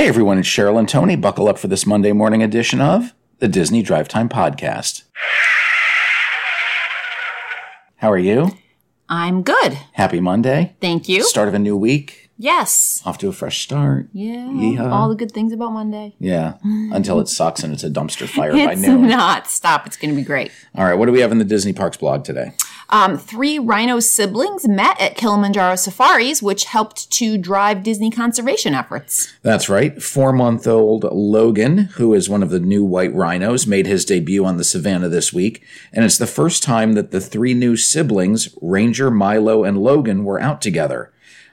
Hey everyone, it's Cheryl and Tony. Buckle up for this Monday morning edition of the Disney Drive Time Podcast. How are you? I'm good. Happy Monday. Thank you. Start of a new week. Yes. Off to a fresh start. Yeah. Yeehaw. All the good things about Monday. Yeah. Until it sucks and it's a dumpster fire by noon. It's not. Stop. It's going to be great. All right. What do we have in the Disney Parks blog today? Three rhino siblings met at Kilimanjaro Safaris, which helped to drive Disney conservation efforts. That's right. 4-month-old Logan, who is one of the new white rhinos, made his debut on the savannah this week. And it's the first time that the three new siblings, Ranger, Milo, and Logan, were out together.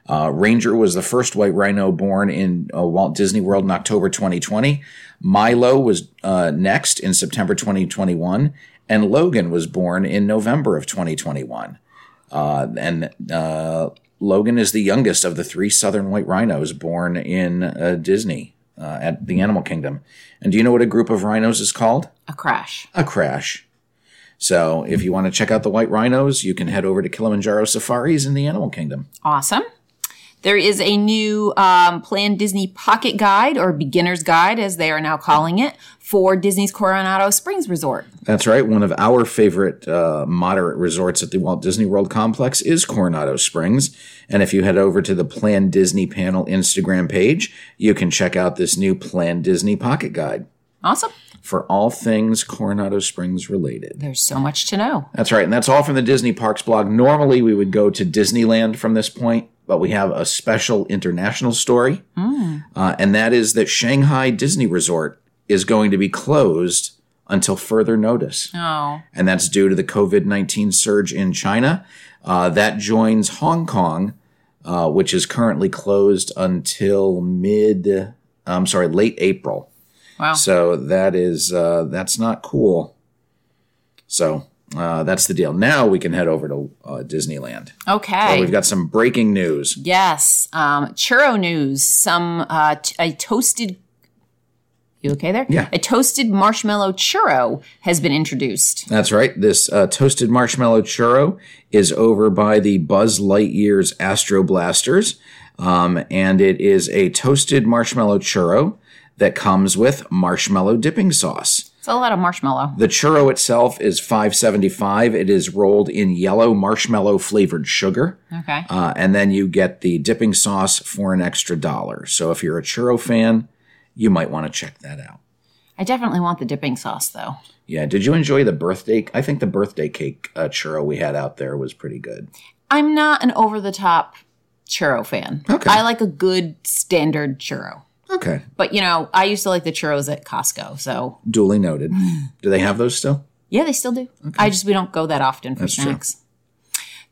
Ranger was the first white rhino born in Walt Disney World in October 2020. Milo was next in September 2021. And Logan was born in November of 2021. And Logan is the youngest of the three southern white rhinos born in Disney at the Animal Kingdom. And do you know what a group of rhinos is called? A crash. A crash. So if you want to check out the white rhinos, you can head over to Kilimanjaro Safaris in the Animal Kingdom. Awesome. There is a new Plan Disney Pocket Guide, or Beginner's Guide, as they are now calling it, for Disney's Coronado Springs Resort. That's right. One of our favorite moderate resorts at the Walt Disney World complex is Coronado Springs. And if you head over to the Plan Disney Panel Instagram page, you can check out this new Plan Disney Pocket Guide. Awesome. For all things Coronado Springs related. There's so much to know. That's right. And that's all from the Disney Parks blog. Normally, we would go to Disneyland from this point, but we have a special international story, and that is that Shanghai Disney Resort is going to be closed until further notice. Oh. And that's due to the COVID-19 surge in China. That joins Hong Kong, which is currently closed until late April. Wow. So that is that's not cool. So that's the deal. Now we can head over to Disneyland. Okay. Well, we've got some breaking news. Yes. Churro news. You okay there? Yeah. A toasted marshmallow churro has been introduced. That's right. This toasted marshmallow churro is over by the Buzz Lightyear's Astro Blasters. And it is a toasted marshmallow churro that comes with marshmallow dipping sauce. It's a lot of marshmallow. The churro itself is $5.75. It is rolled in yellow marshmallow flavored sugar. Okay. And then you get the dipping sauce for an extra $1. So if you're a churro fan, you might want to check that out. I definitely want the dipping sauce, though. Yeah. Did you enjoy the birthday? I think the birthday cake churro we had out there was pretty good. I'm not an over-the-top churro fan. Okay. I like a good standard churro. Okay. But, you know, I used to like the churros at Costco, so. Duly noted. Do they have those still? Yeah, they still do. Okay. We don't go that often for snacks. True.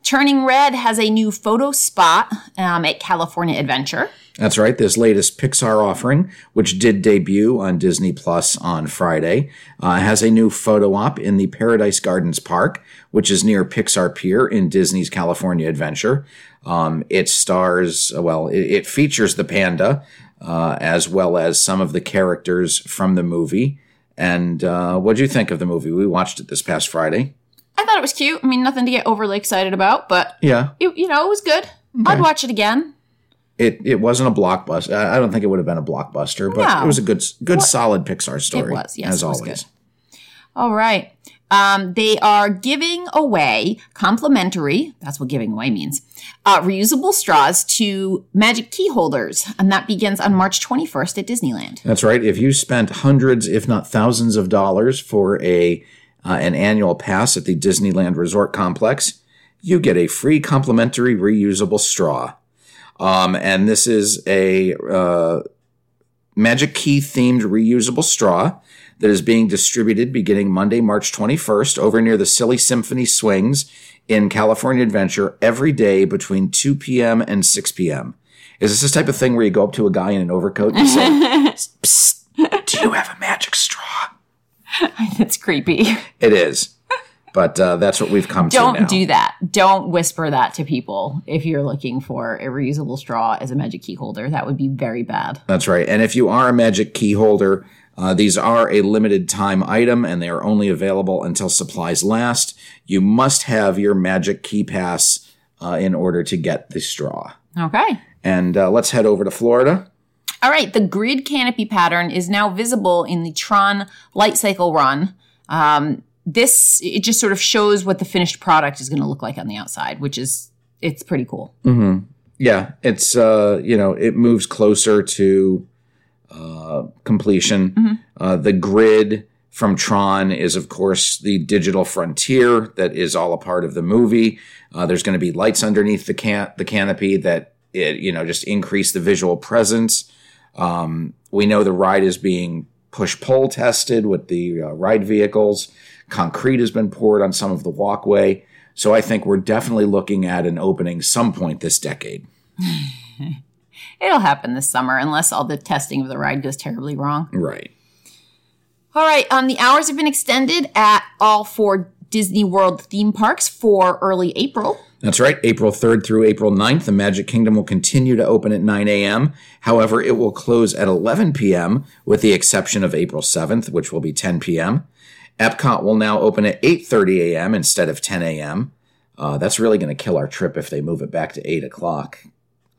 Turning Red has a new photo spot at California Adventure. That's right. This latest Pixar offering, which did debut on Disney Plus on Friday, has a new photo op in the Paradise Gardens Park, which is near Pixar Pier in Disney's California Adventure. It features the panda, as well as some of the characters from the movie. And what do you think of the movie? We watched it this past Friday. I thought it was cute. I mean, nothing to get overly excited about, but yeah, it was good. Okay. I'd watch it again. It wasn't a blockbuster. I don't think it would have been a blockbuster, but no. It was a good solid Pixar story. It was, yes, as it was always. Good. All right. They are giving away complimentary, that's what giving away means, reusable straws to Magic Key holders. And that begins on March 21st at Disneyland. That's right. If you spent hundreds, if not thousands of dollars for an annual pass at the Disneyland Resort Complex, you get a free complimentary reusable straw. And this is a Magic Key themed reusable straw that is being distributed beginning Monday, March 21st, over near the Silly Symphony Swings in California Adventure every day between 2 p.m. and 6 p.m. Is this type of thing where you go up to a guy in an overcoat and you say, "Psst, do you have a magic straw?" That's creepy. It is. But that's what we've come to now. Don't do that. Don't whisper that to people if you're looking for a reusable straw as a Magic Key holder. That would be very bad. That's right. And if you are a Magic Key holder, these are a limited time item, and they are only available until supplies last. You must have your Magic Key pass in order to get the straw. Okay. And let's head over to Florida. All right, the grid canopy pattern is now visible in the Tron Light Cycle Run. It just sort of shows what the finished product is going to look like on the outside, which is, it's pretty cool. Mm-hmm. Yeah, it's, it moves closer to completion. Mm-hmm. The grid from Tron is, of course, the digital frontier that is all a part of the movie. There's going to be lights underneath the canopy that, just increase the visual presence. We know the ride is being push-pull tested with the ride vehicles. Concrete has been poured on some of the walkway. So I think we're definitely looking at an opening some point this decade. It'll happen this summer, unless all the testing of the ride goes terribly wrong. Right. All right. The hours have been extended at all four Disney World theme parks for early April. That's right. April 3rd through April 9th, the Magic Kingdom will continue to open at 9 a.m. However, it will close at 11 p.m. with the exception of April 7th, which will be 10 p.m. Epcot will now open at 8:30 a.m. instead of 10 a.m. That's really going to kill our trip if they move it back to 8 o'clock.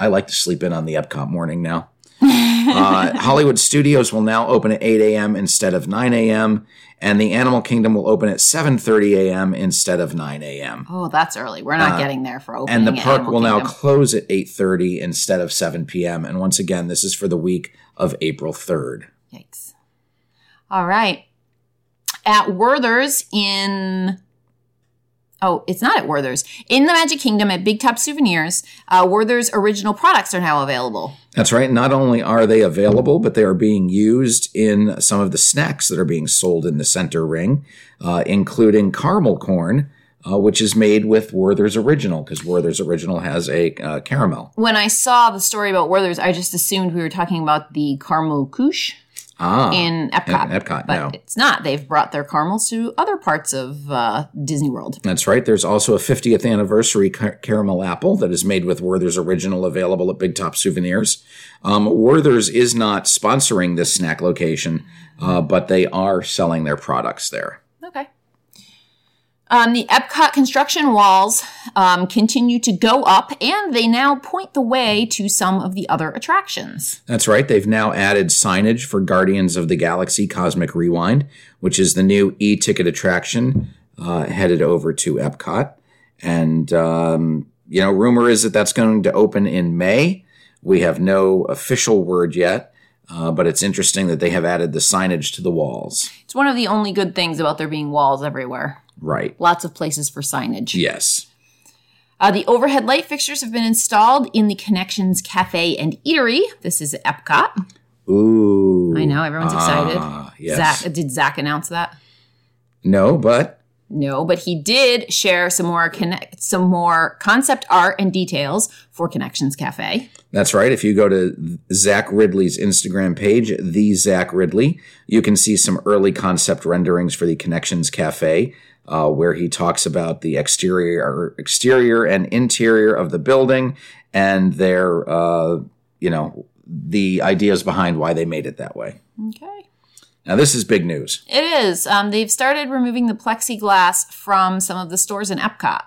I like to sleep in on the Epcot morning now. Hollywood Studios will now open at 8 a.m. instead of 9 a.m. And the Animal Kingdom will open at 7:30 a.m. instead of 9 a.m. Oh, that's early. We're not getting there for opening. And the park Animal will Kingdom. Now close at 8:30 instead of 7 p.m. And once again, this is for the week of April 3rd. Yikes. All right. At Werther's in the Magic Kingdom at Big Top Souvenirs, Werther's original products are now available. That's right. Not only are they available, but they are being used in some of the snacks that are being sold in the center ring, including caramel corn, which is made with Werther's Original, because Werther's Original has a caramel. When I saw the story about Werther's, I just assumed we were talking about the caramel couche. In Epcot. But it's not. They've brought their caramels to other parts of Disney World. That's right. There's also a 50th anniversary caramel apple that is made with Werther's Original available at Big Top Souvenirs. Werther's is not sponsoring this snack location, but they are selling their products there. Okay. The Epcot construction walls continue to go up, and they now point the way to some of the other attractions. That's right. They've now added signage for Guardians of the Galaxy Cosmic Rewind, which is the new e-ticket attraction headed over to Epcot. And, rumor is that that's going to open in May. We have no official word yet. But it's interesting that they have added the signage to the walls. It's one of the only good things about there being walls everywhere. Right. Lots of places for signage. Yes. The overhead light fixtures have been installed in the Connections Cafe and Eatery. This is Epcot. Ooh. I know. Everyone's excited. Yes. Did Zach announce that? No, but he did share some more concept art and details for Connections Cafe. That's right. If you go to Zach Ridley's Instagram page, The Zach Ridley, you can see some early concept renderings for the Connections Cafe, where he talks about the exterior and interior of the building and their, the ideas behind why they made it that way. Okay. Now, this is big news. It is. They've started removing the plexiglass from some of the stores in Epcot.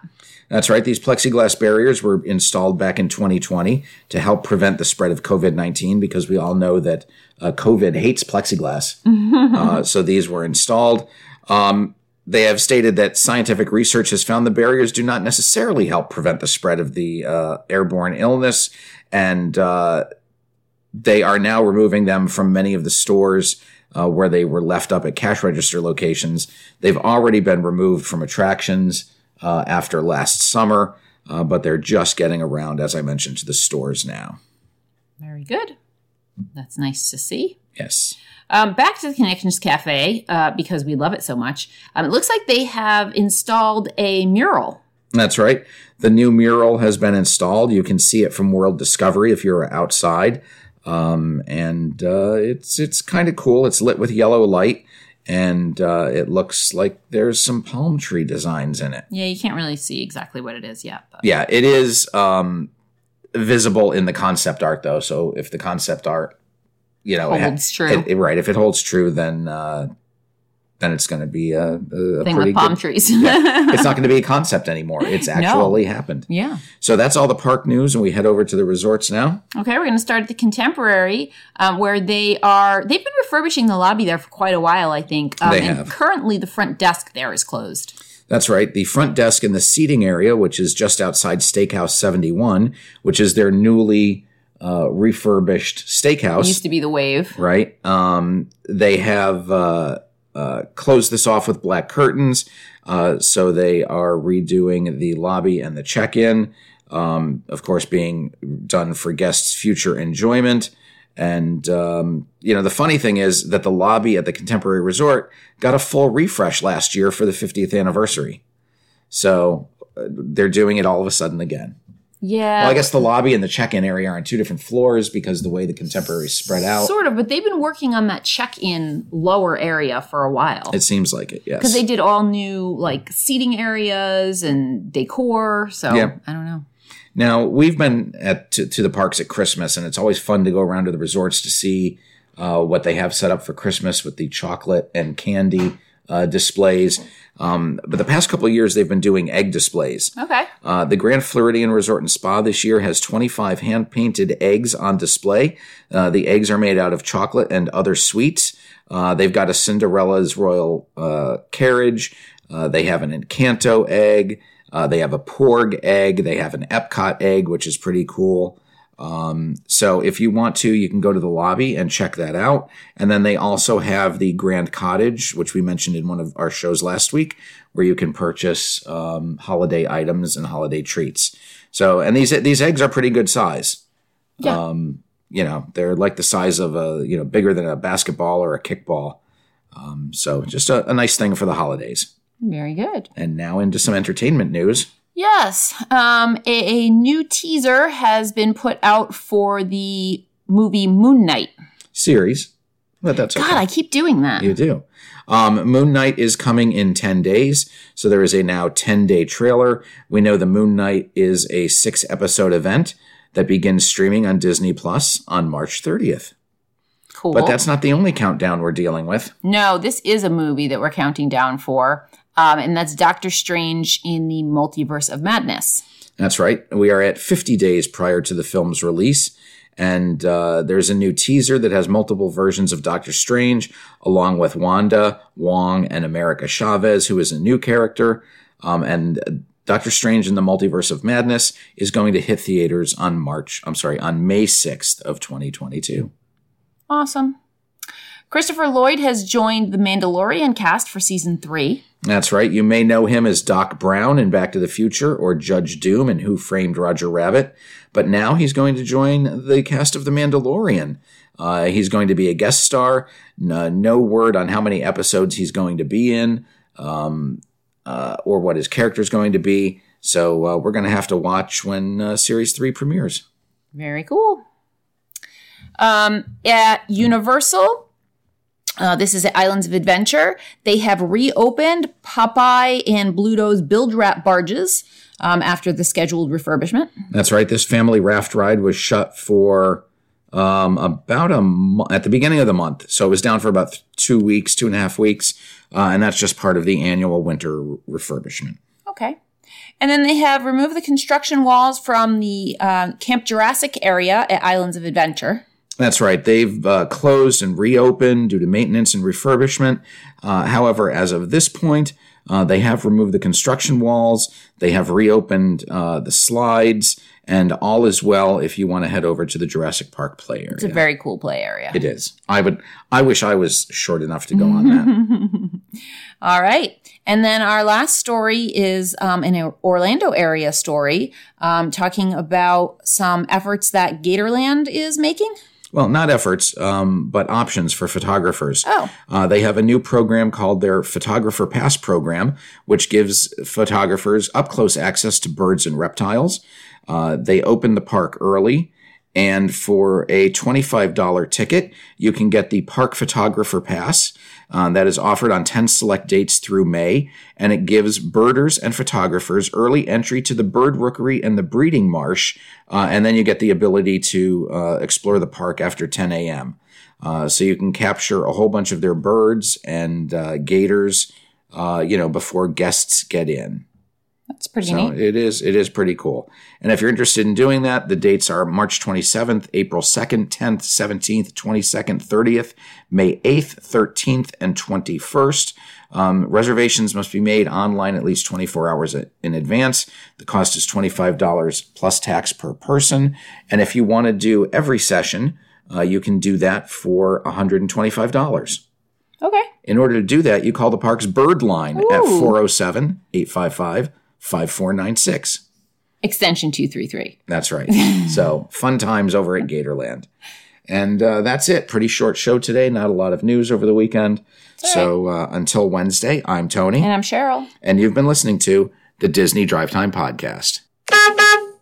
That's right. These plexiglass barriers were installed back in 2020 to help prevent the spread of COVID-19, because we all know that COVID hates plexiglass. So these were installed. They have stated that scientific research has found the barriers do not necessarily help prevent the spread of the airborne illness, and they are now removing them from many of the stores where they were left up at cash register locations. They've already been removed from attractions after last summer, but they're just getting around, as I mentioned, to the stores now. Very good. That's nice to see. Yes. Back to the Connections Cafe, because we love it so much. It looks like they have installed a mural. That's right. The new mural has been installed. You can see it from World Discovery if you're outside. It's kind of cool. It's lit with yellow light, and it looks like there's some palm tree designs in it. Yeah, you can't really see exactly what it is yet. But. Yeah, it is visible in the concept art, though. So if the concept art, holds true, then then it's going to be a thing pretty with palm trees. Yeah. It's not going to be a concept anymore. It's actually happened. Yeah. So that's all the park news, and we head over to the resorts now. Okay, we're going to start at the Contemporary, where they've been refurbishing the lobby there for quite a while, I think. They have. And currently, the front desk there is closed. That's right. The front desk in the seating area, which is just outside Steakhouse 71, which is their newly refurbished steakhouse. It used to be the Wave. Right. They have closed this off with black curtains. So they are redoing the lobby and the check-in, of course, being done for guests' future enjoyment. And, the funny thing is that the lobby at the Contemporary Resort got a full refresh last year for the 50th anniversary. So they're doing it all of a sudden again. Yeah. Well, I guess the lobby and the check-in area are on two different floors because the way the Contemporary is spread out. Sort of, but they've been working on that check-in lower area for a while. It seems like it, yes. Because they did all new, seating areas and decor. So, yeah. I don't know. Now, we've been to the parks at Christmas, and it's always fun to go around to the resorts to see what they have set up for Christmas with the chocolate and candy displays. But the past couple of years, they've been doing egg displays. Okay. The Grand Floridian Resort and Spa this year has 25 hand-painted eggs on display. The eggs are made out of chocolate and other sweets. They've got a Cinderella's Royal Carriage. They have an Encanto egg. They have a Porg egg. They have an Epcot egg, which is pretty cool. So if you want to, you can go to the lobby and check that out. And then they also have the Grand Cottage, which we mentioned in one of our shows last week, where you can purchase holiday items and holiday treats. So, and these eggs are pretty good size. Yeah. They're like the size of bigger than a basketball or a kickball. So just a nice thing for the holidays. Very good. And now into some entertainment news. Yes. A new teaser has been put out for the movie Moon Knight. Series. But that's okay. God, I keep doing that. You do. Moon Knight is coming in 10 days. So there is a now 10-day trailer. We know the Moon Knight is a 6-episode event that begins streaming on Disney Plus on March 30th. Cool. But that's not the only countdown we're dealing with. No, this is a movie that we're counting down for. And that's Doctor Strange in the Multiverse of Madness. That's right. We are at 50 days prior to the film's release. And there's a new teaser that has multiple versions of Doctor Strange, along with Wanda, Wong, and America Chavez, who is a new character. And Doctor Strange in the Multiverse of Madness is going to hit theaters on May 6th of 2022. Awesome. Christopher Lloyd has joined the Mandalorian cast for season 3. That's right. You may know him as Doc Brown in Back to the Future or Judge Doom in Who Framed Roger Rabbit. But now he's going to join the cast of The Mandalorian. He's going to be a guest star. No word on how many episodes he's going to be in or what his character is going to be. So we're going to have to watch when Series 3 premieres. Very cool. At Universal... this is at Islands of Adventure. They have reopened Popeye and Bluto's Build-Wrap barges after the scheduled refurbishment. That's right. This family raft ride was shut for at the beginning of the month. So it was down for about 2.5 weeks. And that's just part of the annual winter refurbishment. Okay. And then they have removed the construction walls from the Camp Jurassic area at Islands of Adventure. That's right. They've closed and reopened due to maintenance and refurbishment. However, as of this point, they have removed the construction walls. They have reopened the slides, and all is well if you want to head over to the Jurassic Park play area. It's a very cool play area. It is. I wish I was short enough to go on that. All right. And then our last story is an Orlando area story talking about some efforts that Gatorland is making. Well, not efforts, but options for photographers. Oh. They have a new program called their Photographer Pass program, which gives photographers up-close access to birds and reptiles. They open the park early, and for a $25 ticket, you can get the Park Photographer Pass. That is offered on 10 select dates through May, and it gives birders and photographers early entry to the bird rookery and the breeding marsh, and then you get the ability to explore the park after 10 a.m. So you can capture a whole bunch of their birds and gators, before guests get in. That's pretty neat. It is pretty cool. And if you're interested in doing that, the dates are March 27th, April 2nd, 10th, 17th, 22nd, 30th, May 8th, 13th, and 21st. Reservations must be made online at least 24 hours in advance. The cost is $25 plus tax per person. And if you want to do every session, you can do that for $125. Okay. In order to do that, you call the park's bird line at 407-855-5496. Extension 233. That's right. So fun times over at Gatorland. And that's it. Pretty short show today. Not a lot of news over the weekend. All so right. Until Wednesday, I'm Tony. And I'm Cheryl. And you've been listening to the Disney Drive Time Podcast.